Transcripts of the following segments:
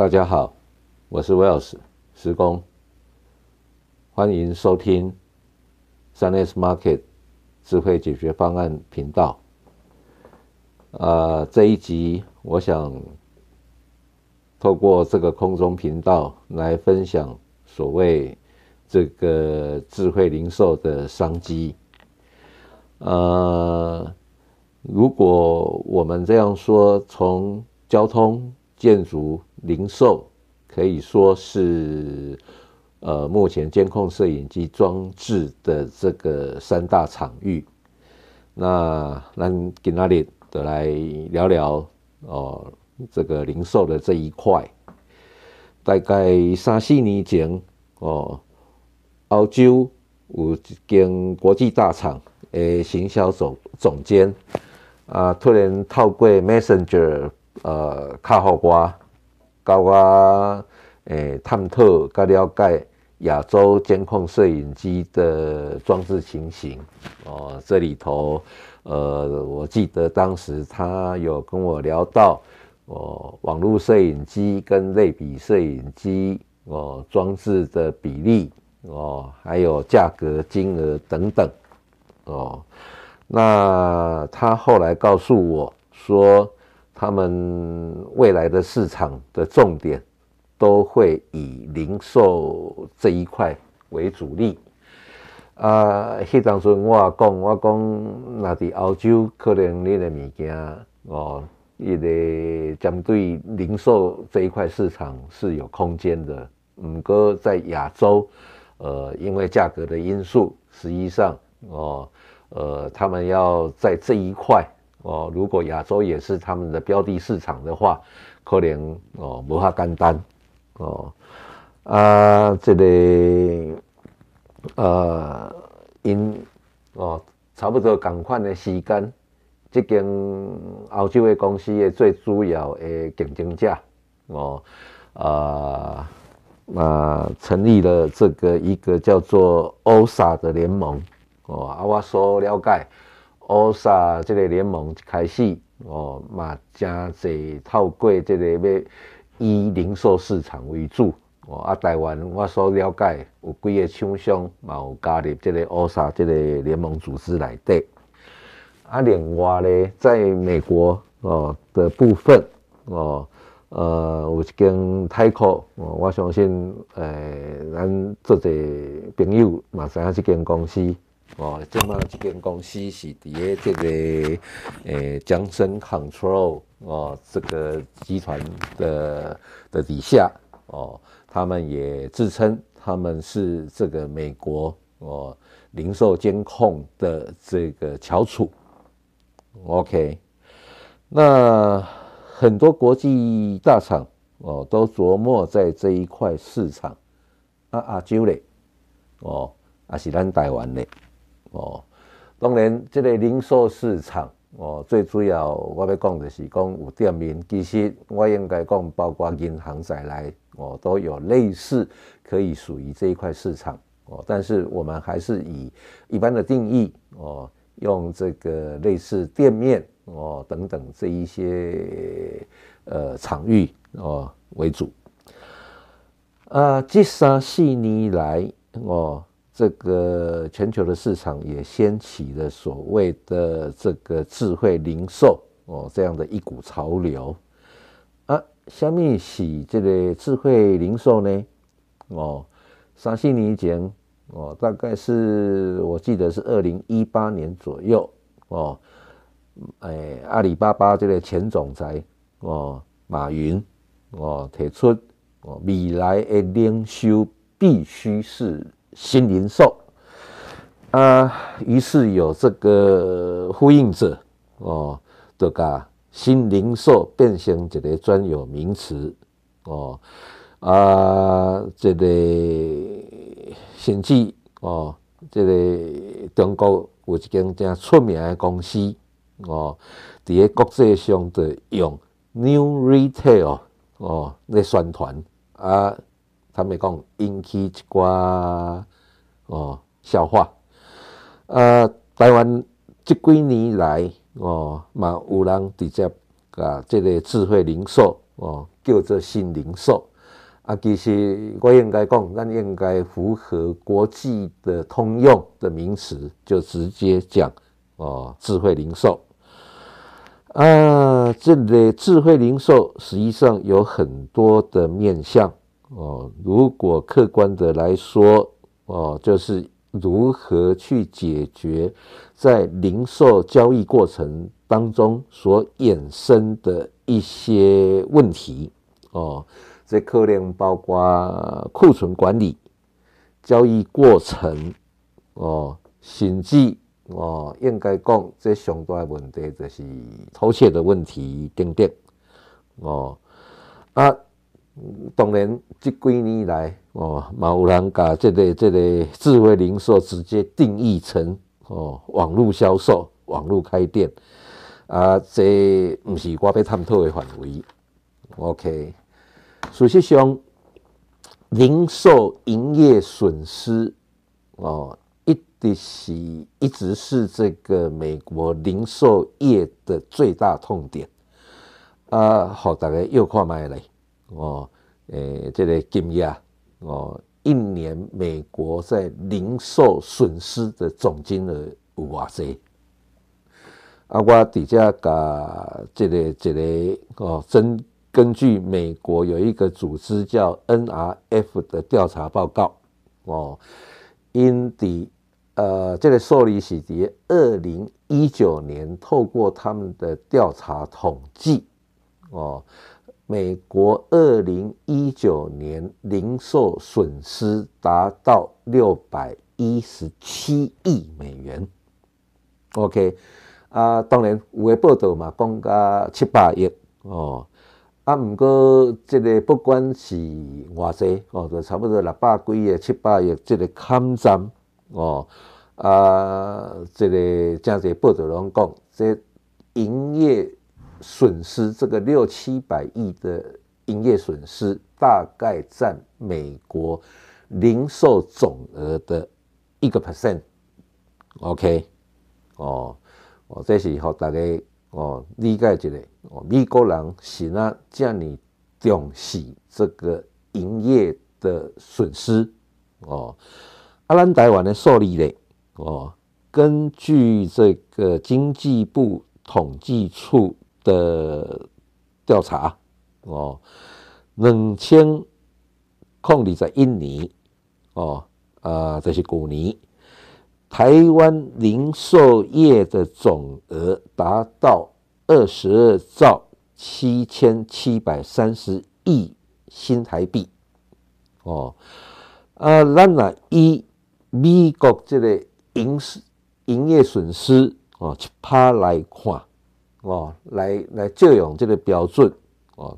大家好，我是 Wells 时工，欢迎收听 3S Market 智慧解决方案频道。这一集我想透过这个空中频道来分享所谓这个智慧零售的商机。如果我们这样说，从交通、建筑、零售可以说是目前监控摄影机装置的这个三大场域。那咱今天就来聊聊这个零售的这一块。大概3-4年前欧洲有一间国际大厂的行销总监突然透过 Messenger 卡给我，教我探讨跟了解亚洲监控摄影机的装置情形。这里头我记得当时他有跟我聊到网络摄影机跟类比摄影机装置的比例还有价格、金额等等那他后来告诉我说，他们未来的市场的重点都会以零售这一块为主力。那当时我讲那在澳洲可能你的物件它的针对零售这一块市场是有空间的。不过在亚洲因为价格的因素，实际上他们要在这一块如果亚洲也是他们的标的市场的话，可能不太简单这个因差不多同款的时间，这间澳洲的公司的最主要的竞争者成立了这个一个叫做 OSA 的联盟我所了解。OSA 这个联盟一开始嘛真侪透过这个要以零售市场为主台湾我所了解有几个厂商嘛有加入这个 OSA 这个联盟组织内底。另外咧，在美国的部分有一间泰国我相信咱做者朋友嘛知影这间公司。现在这间公司是在这个Johnson Control这个集团的底下他们也自称他们是这个美国零售监控的这个翘楚。OK， 那很多国际大厂都琢磨在这一块市场。阿洲咧也是咱台湾的当然这个零售市场最主要我要讲的是讲有店面，其实我应该讲包括银行在内都有类似可以属于这一块市场但是我们还是以一般的定义用这个类似店面等等这一些场域为主这3-4年来这个全球的市场也掀起了所谓的这个智慧零售这样的一股潮流。什么是这个智慧零售呢？3-4年前大概是我记得是2018年左右阿里巴巴这个前总裁马云提出未来的零售必须是新零售于是有这个呼应者就把新零售变成一个专有名词这个甚至这个中国有一间很出名的公司在国际上就用 New Retail 在宣传他们讲引起一寡笑话。台湾这几年来嘛有人直接把这个智慧零售哦，叫做新零售。啊，其实我应该讲，咱应该符合国际的通用的名词，就直接讲哦，智慧零售。啊，这类智慧零售实际上有很多的面向哦。如果客观的来说，哦，就是如何去解决在零售交易过程当中所衍生的一些问题哦。这可能包括库存管理、交易过程哦，甚至哦，应该讲这上大的问题就是偷窃的问题等等哦。啊，当然这几年来哦，也有人把这个智慧零售直接定义成哦网络销售、网络开店啊，这不是我要探讨的范围。OK。事实上，零售营业损失哦，一直是这个美国零售业的最大痛点啊。好，大家又看卖来哦，这个金额哦，一年美国在零售损失的总金额有偌济？啊，我底下甲这个哦真。根据美国有一个组织叫 NRF 的调查报告，哦，因的这个受理是在2019年透过他们的调查统计，哦，美国2019年零售损失达到617亿美元。OK， 啊，当然有的报道嘛，讲到700亿哦。啊，不过这个不管是偌济哦，就差不多600几亿、700亿，这个勘站哦，啊，这个真侪报道拢讲，这营业损失这个600-700亿的营业损失，大概占美国零售总额的1%。OK， 哦，哦，这是予大家。哦，理解一下哦，美国人是哪这么重视这个营业的损失哦？啊，咱台湾的数字咧哦，根据这个经济部统计处的调查哦，2021年哦啊，这是去年。台湾零售业的总额达到22.7730亿新台币，哦，啊，咱若以美国这个营业损失哦1%来看，哦，来借用这个标准，哦，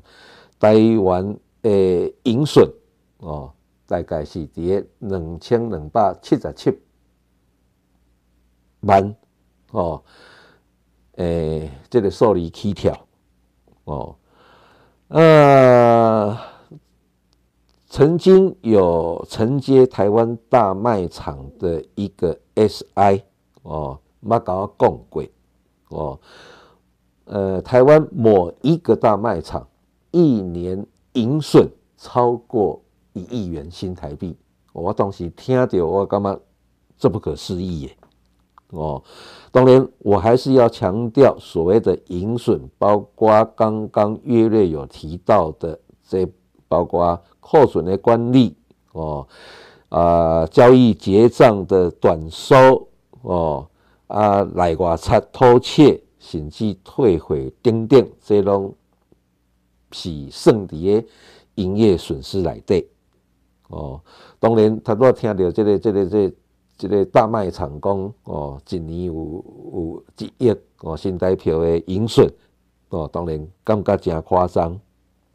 台湾的营损哦，大概是伫2277万哦，这个数字起跳哦，曾经有承接台湾大卖场的一个 SI 哦，嘛甲我讲过哦，台湾某一个大卖场一年盈损超过1亿元新台币，我当时听到我感觉这不可思议耶。哦，当然，我还是要强调所谓的盈损，包括刚刚月略有提到的，这包括库存的管理哦，交易结账的短收哦，啊，内外差偷窃，甚至退回等等，这拢是算伫营业损失内底。哦，当然，他若听到这个大卖场讲哦，一年有1亿哦新台币的盈损哦，当然感觉真夸张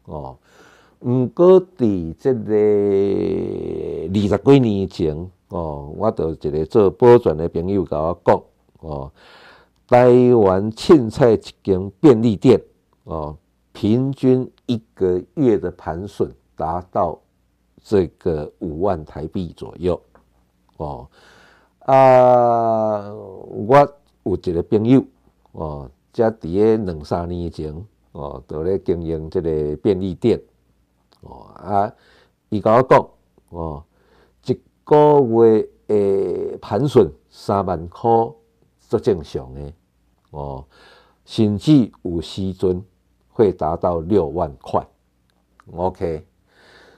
哦。不过伫这个20几年前哦，我到一个做保全的朋友甲我讲哦，台湾凊彩一间便利店哦，平均1个月的盘损达到这个5万台币左右。哦，啊，我有一个朋友，哦，才伫个2-3年前，哦，在咧经营这个便利店，哦啊，伊甲我讲，哦，一个月诶盘损3万块，足正常诶，哦，甚至有时阵会达到6万块。OK，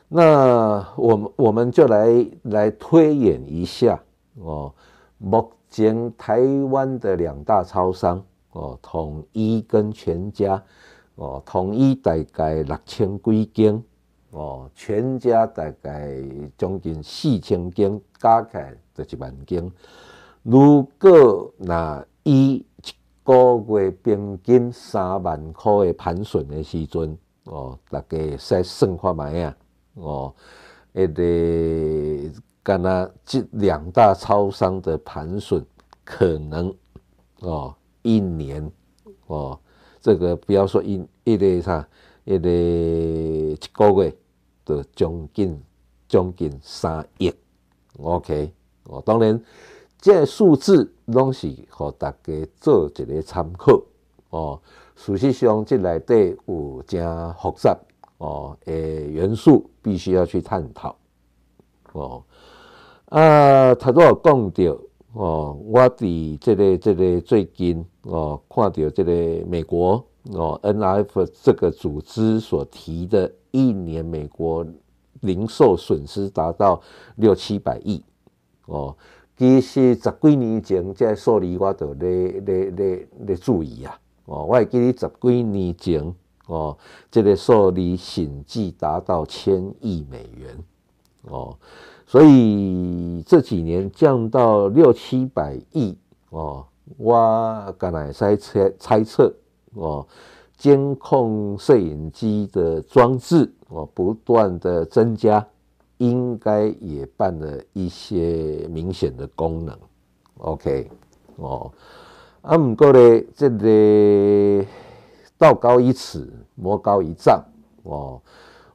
那我们就来推演一下，哦，目前台湾的2大超商，哦，统一跟全家。 哦，统一大概6000几间，哦，全家大概将近4000间，加起来就1万间。如果那以一个月平均3万块的盘损的时阵，哦，大家会使算看卖啊，哦，迄个干那这2大超商的盘损可能，哦，1年，哦。 这个不要说一个月就将近3亿 ，OK 哦，当然，这数字拢是给大家做一个参考哦。事实上，这内底有真复杂哦诶元素，必须要去探讨哦。啊，头先有讲到。 哦，我伫这个最近哦，看到这个美国哦 NRF 这个组织所提的，1年美国零售损失达到600-700亿哦。其实10几年前，这数字我都咧注意啊。哦，我会记咧10几年前哦，这个数字甚至达到1000亿美元哦。 所以这几年降到600-700亿哦，我刚才猜测哦，监控摄影机的装置哦不断的增加，应该也扮了一些明显的功能。OK 哦，啊不过咧，这个道高一尺，魔高一丈哦。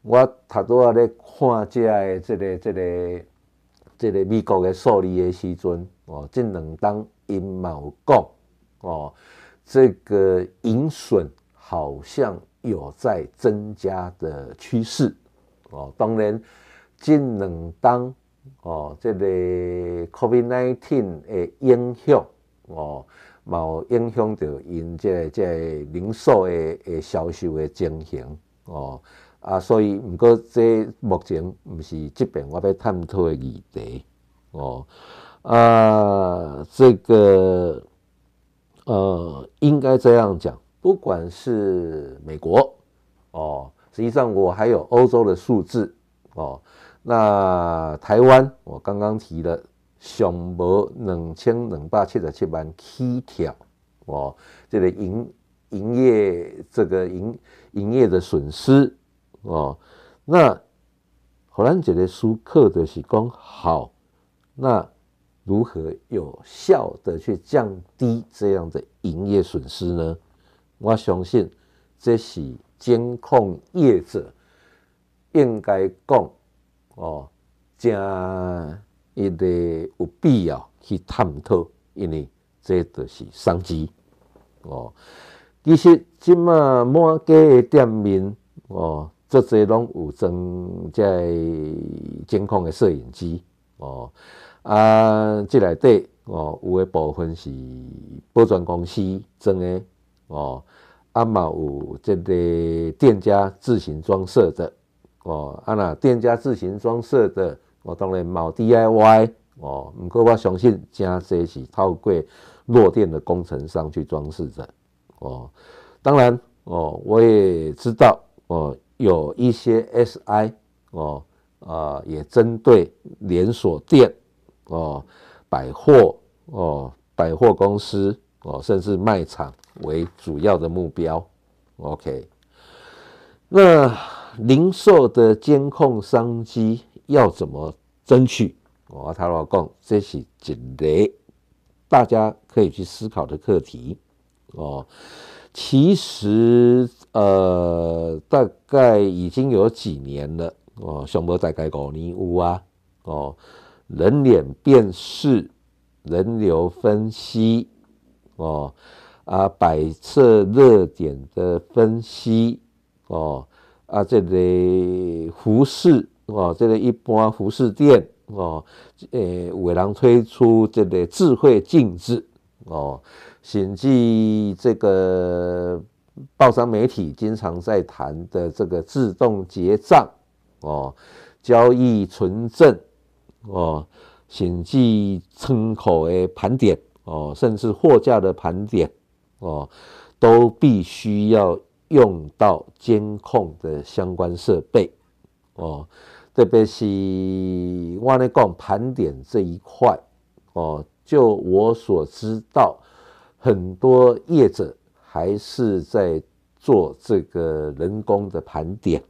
我头拄仔咧看这个美国嘅数字嘅时阵，哦，这2冬因嘛有讲，哦，这个盈损好像有在增加的趋势，哦，当然这2冬，哦，这个 COVID-19 嘅影响，哦，嘛有影响到因这个零售嘅销售嘅情形，哦。 啊，所以毋过，这目前毋是这边我要探讨的议题哦。啊，这个应该这样讲，不管是美国哦，实际上我还有欧洲的数字哦。那台湾我刚刚提了，上无2277万起跳哦，这个营业的损失。 哦，那荷兰这个舒克的是讲好，那如何有效的去降低这样的营业损失呢？我相信这是监控业者应该讲哦，正一个有必要去探讨，因为这就是商机哦。其实即马满街的店面哦。 这些拢有装在监控的摄影机哦，啊，这内底哦，有诶部分是保全公司装诶哦，啊嘛有这个店家自行装设的哦，啊那店家自行装设的，我、哦、当然冇 DIY 哦，不过我相信真侪是透过落店的工程商去装饰的哦，当然哦，我也知道哦。 有一些 SI 哦啊、也针对连锁店哦、百货哦、百货公司哦，甚至卖场为主要的目标。OK， 那零售的监控商机要怎么争取？我头先讲，这是一个大家可以去思考的课题哦。 其实，大概已经有几年了哦，上无大概5年有啊哦，人脸辨识、人流分析哦，啊，摆设热点的分析哦，啊，这类服饰哦，这类一般服饰店哦，有人推出这类智慧镜子哦，甚至这个报章媒体经常在谈的这个自动结账哦，交易存证哦，甚至窗口的盘点哦，甚至货架的盘点哦，都必须要用到监控的相关设备哦，特别是我咧讲盘点这一块哦，就我所知道，很多业者还是在做这个人工的盘点，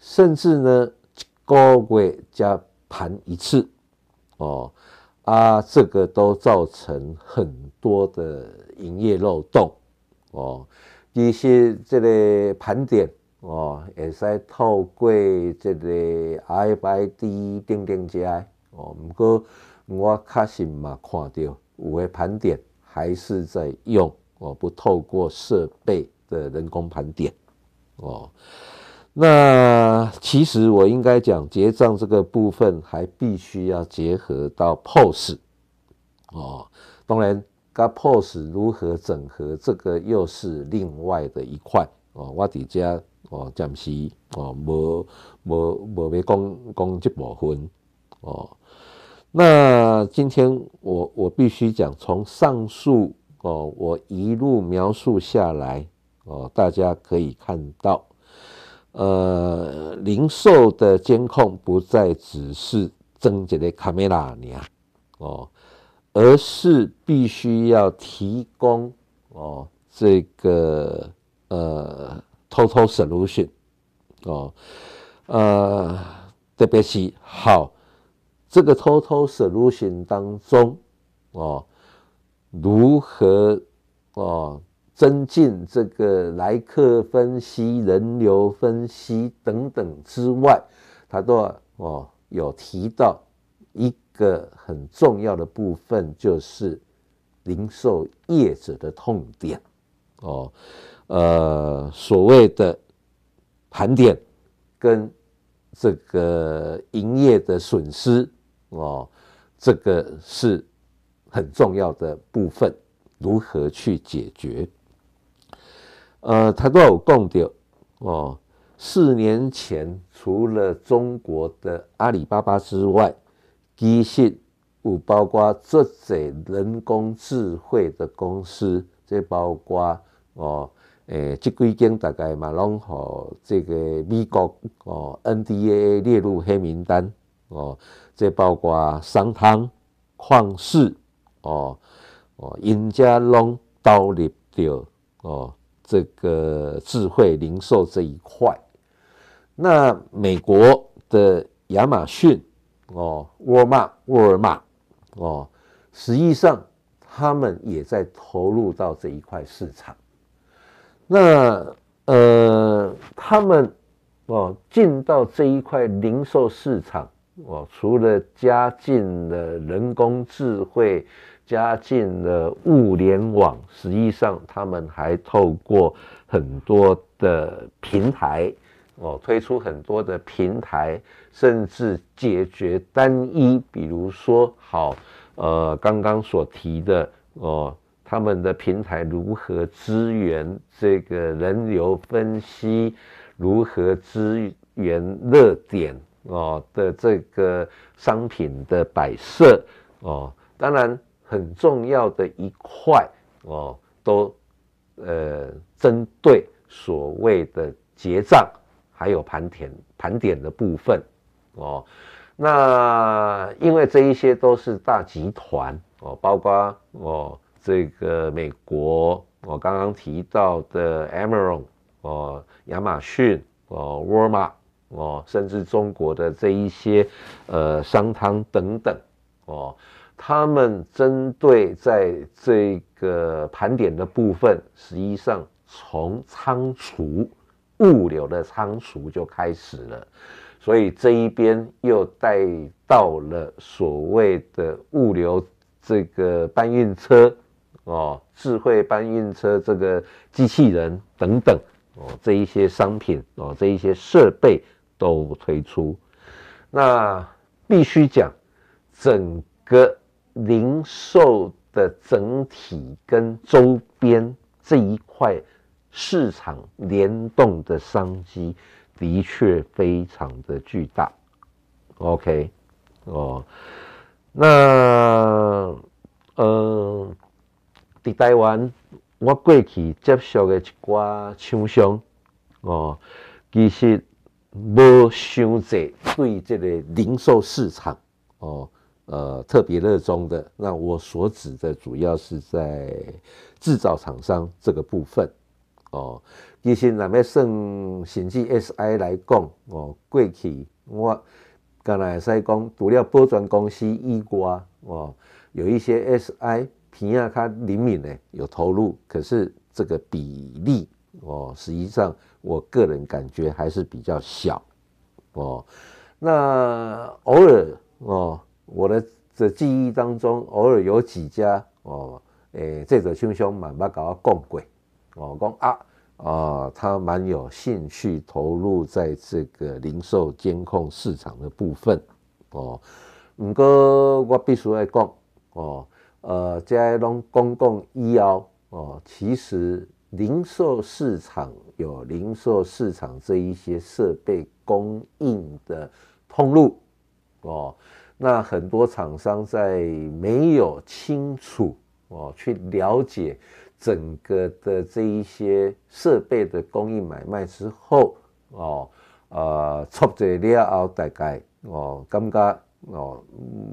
甚至呢，1个月加盘一次哦。啊，这个都造成很多的营业漏洞哦。一些这个盘点哦，也是透过这个 RFID 定价哦。不过我确实嘛看到，有的盘点还是在用哦，不透过设备的人工盘点哦。那其实我应该讲结账这个部分还必须要结合到 POS 哦，当然跟 POS 如何整合，这个又是另外的一块哦。我在这哦暂时哦没讲这部分哦。那今天我必须讲，从上述哦我一路描述下来哦，大家可以看到。零售的监控不再只是增加的 camera 哦，而是必须要提供哦这个total solution 哦，特别是好这个 total solution 当中哦，如何哦。增进这个来客分析、人流分析等等之外，他都哦有提到一个很重要的部分，就是零售业者的痛点哦，所谓的盘点跟这个营业的损失哦，这个是很重要的部分，如何去解决？他都有讲到哦，4年前除了中国的阿里巴巴之外，其实有包括很多人工智慧的公司，这包括哦，这几间大概嘛拢和这个美国哦 NDAA 列入黑名单哦，这包括商汤、旷视哦哦，人家拢导入到哦。这个智慧零售这一块，那美国的亚马逊哦，沃尔玛哦，实际上他们也在投入到这一块市场。那他们哦进到这一块零售市场哦，除了加进了人工智慧。加进了物联网，实际上他们还透过很多的平台哦，推出很多的平台，甚至解决单一，比如说好刚刚所提的哦，他们的平台如何支援这个人流分析，如何支援热点哦的这个商品的摆设哦，当然。很重要的一块哦，都针对所谓的结账，还有盘点的部分哦。那因为这一些都是大集团哦，包括哦这个美国我刚刚提到的 Amazon 哦、亚马逊哦、Walmart 哦，甚至中国的这一些商汤等等哦。他们针对在这个盘点的部分，实际上从仓储物流的仓储就开始了，所以这一边又带到了所谓的物流这个搬运车哦，智慧搬运车这个机器人等等哦，这一些商品哦，这一些设备都推出。那必须讲，整个零售的整体跟周边这一块市场联动的商机，的确非常的巨大。OK， 哦，那在台湾，我过去接触的一寡厂商，哦，其实无伤者对这个零售市场，哦，特别热衷的。那我所指的主要是在制造厂商这个部分，哦，其实咱们甚至 SI 来讲，哦，过去我刚才在讲，除了包装公司以外，哦，有一些 SI。平啊，它灵敏呢有投入，可是这个比例哦，实际上我个人感觉还是比较小哦。那偶尔哦，我的记忆当中，偶尔有几家哦，诶，这个兄兄蛮把搞共轨哦，讲啊啊，他蛮有兴趣投入在这个零售监控市场的部分哦。不过我必须来讲哦。这拢公共医药哦，其实零售市场有零售市场这一些设备供应的通路哦，那很多厂商在没有清楚哦去了解整个的这一些设备的供应买卖之后哦，撮侪了后大概哦，感觉哦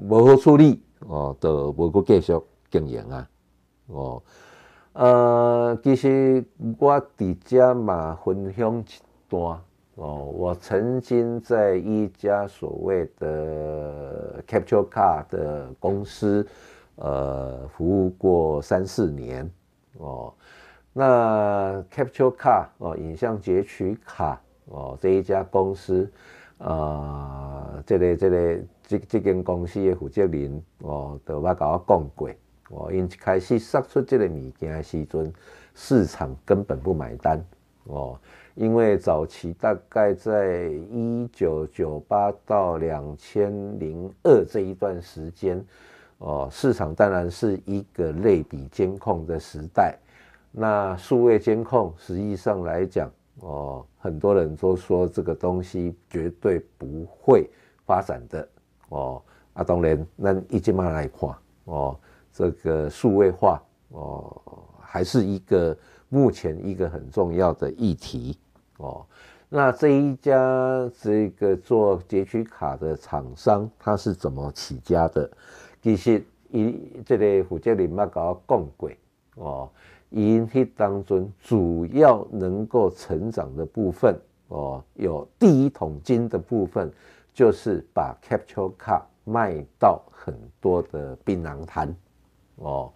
无好处理。哦，就无阁继续经营啊！哦，其实我伫遮嘛分享一段哦，我曾经在一家所谓的 capture card 的公司，服务过3、4年哦。那 capture card 哦，影像截取卡哦，这一家公司。这间公司的负责人哦，就捌甲我讲过哦，因一开始塞出这个物件的时阵，市场根本不买单哦，因为早期大概在1998到2002这一段时间哦，市场当然是一个类比监控的时代，那数位监控实际上来讲。哦，很多人都说这个东西绝对不会发展的哦。啊，当然，那一直慢来看哦，这个数位化哦，还是一个目前一个很重要的议题哦。那这一家这个做截取卡的厂商，他是怎么起家的？其实，伊这个负责人嘛，甲我讲过哦。因迄当中主要能够成长的部分哦，有第一桶金的部分，就是把 capture card 卖到很多的槟榔摊哦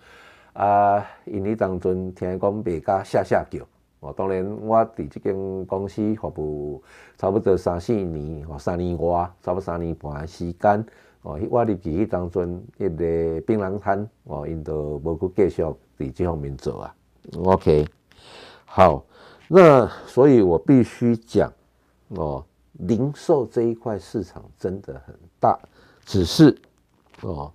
啊，因迄当中听讲卖甲下叫哦，当然我伫这间公司服务差不多3、4年哦，3年外，差不多3年半的时间哦，我入去迄当中一个槟榔摊哦，因都无去继续伫这方面做啊。OK， 好，那所以我必须讲哦，零售这一块市场真的很大，只是哦，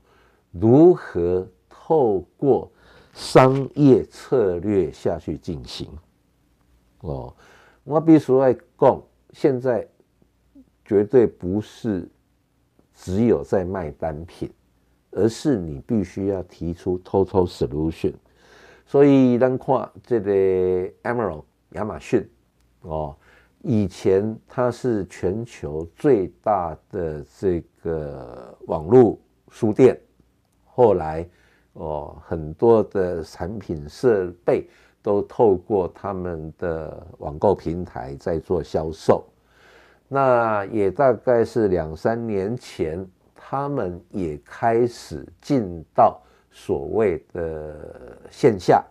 如何透过商业策略下去进行哦，我必须来讲，现在绝对不是只有在卖单品，而是你必须要提出 total solution。所以咱看这个 Amazon 亚马逊哦，以前它是全球最大的这个网络书店，后来哦很多的产品设备都透过他们的网购平台在做销售。那也大概是2、3年前，他们也开始进到所谓的线下，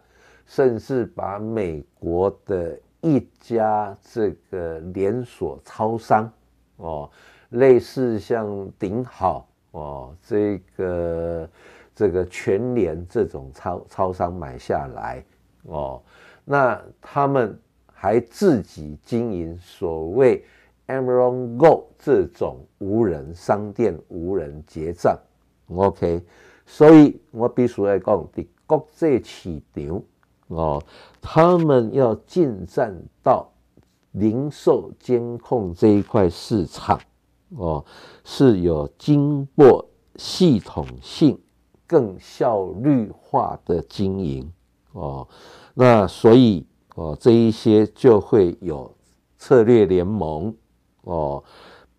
甚至把美国的一家这个连锁超商哦，类似像顶好哦，这个这个全联这种超商买下来哦。那他们还自己经营所谓 Amazon Go 这种无人商店、无人结账。OK， 所以我必须要讲，在国际市场哦，他们要进占到零售监控这一块市场哦，是有经过系统性、更效率化的经营哦。那所以。哦，这一些就会有策略联盟、哦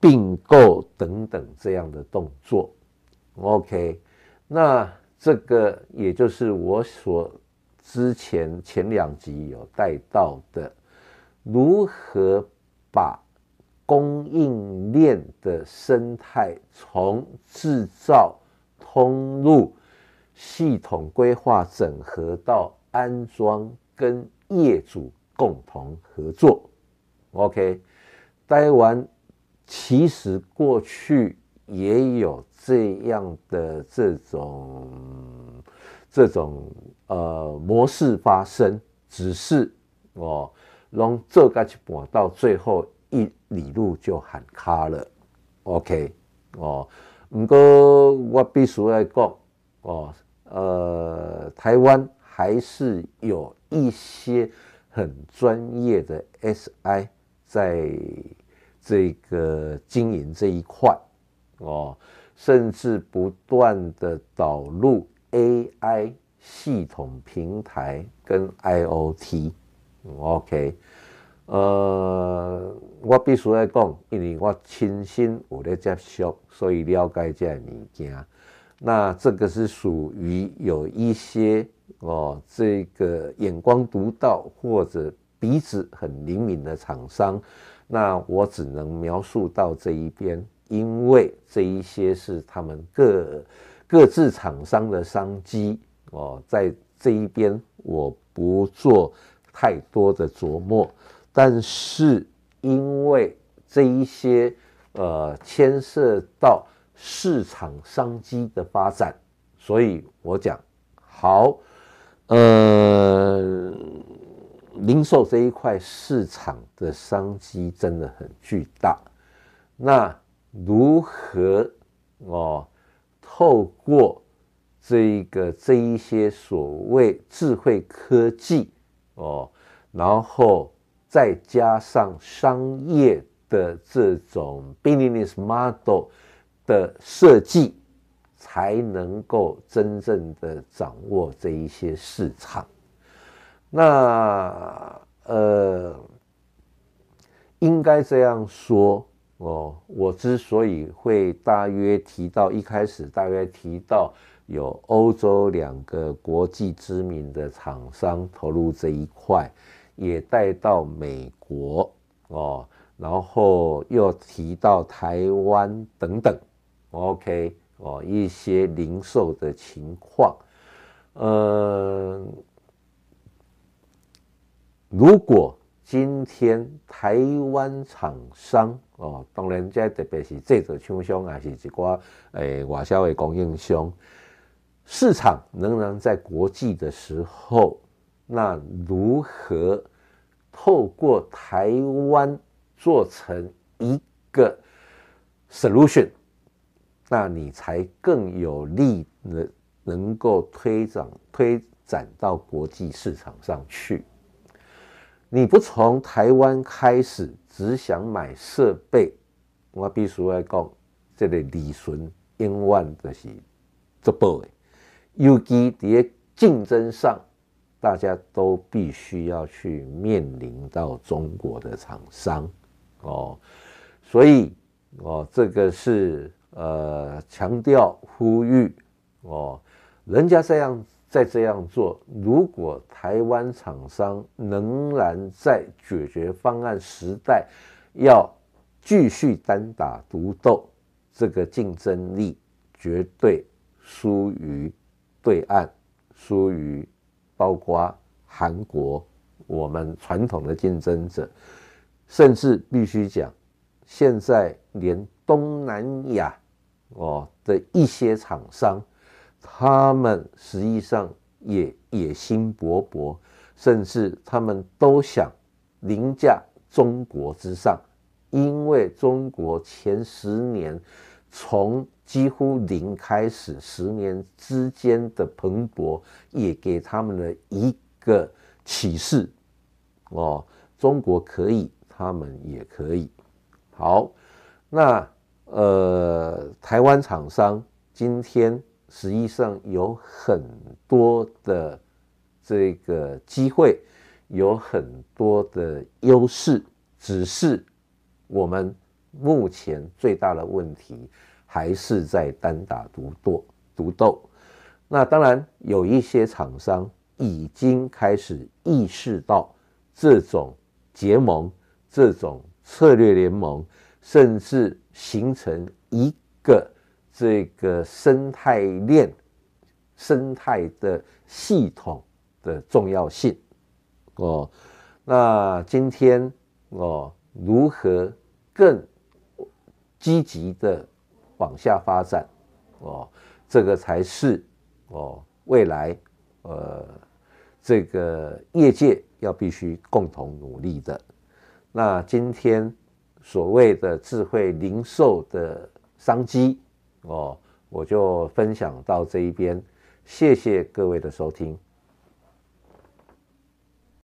并购等等这样的动作。OK， 那这个也就是我所之前2集有带到的，如何把供应链的生态从制造、通路、系统规划整合到安装跟业主共同合作 ，OK， 台湾其实过去也有这样的这种模式发生，只是哦，拢做到一半到最后一里路就喊卡了 ，OK， 哦，不过我必须要讲哦，台湾还是有一些很专业的 SI 在这个经营这一块哦，甚至不断的导入 AI 系统平台跟 IoT。OK， 我必须要讲，因为我亲身有在接触，所以了解这物件。那这个是属于有一些。哦，这个眼光独到或者鼻子很灵敏的厂商，那我只能描述到这一边，因为这一些是他们各自厂商的商机哦，在这一边我不做太多的琢磨，但是因为这一些牵涉到市场商机的发展，所以我讲好。零售这一块市场的商机真的很巨大。那如何哦，透过这一些所谓智慧科技哦，然后再加上商业的这种 business model 的设计。才能够真正的掌握这一些市场。那应该这样说哦。我之所以会一开始大约提到有欧洲2个国际知名的厂商投入这一块，也带到美国哦，然后又提到台湾等等。OK。哦，一些零售的情况，如果今天台湾厂商哦，当然这特别是制造厂商，还是一寡外销的供应商，市场仍然在国际的时候，那如何透过台湾做成一个 solution？那你才更有力能够推展到国际市场上去。你不从台湾开始，只想买设备，我必须要讲，这个利润永远就是做薄的。尤其在竞争上，大家都必须要去面临到中国的厂商哦，所以哦，这个是。强调呼吁哦，人家这样做，如果台湾厂商仍然在解决方案时代要继续单打独斗，这个竞争力绝对输于对岸，输于包括韩国我们传统的竞争者，甚至必须讲，现在连东南亚。哦的一些厂商，他们实际上也野心勃勃，甚至他们都想凌驾中国之上，因为中国前10年从几乎零开始，10年之间的蓬勃也给他们的一个启示哦，中国可以，他们也可以。好，那台湾厂商今天实际上有很多的这个机会，有很多的优势，只是我们目前最大的问题还是在单打独斗。那当然有一些厂商已经开始意识到这种结盟、这种策略联盟，甚至形成一个这个生态链、生态的系统的重要性哦。那今天哦，如何更积极的往下发展哦，这个才是哦未来这个业界要必须共同努力的。那今天所谓的智慧零售的商机哦，我就分享到这一边，谢谢各位的收听。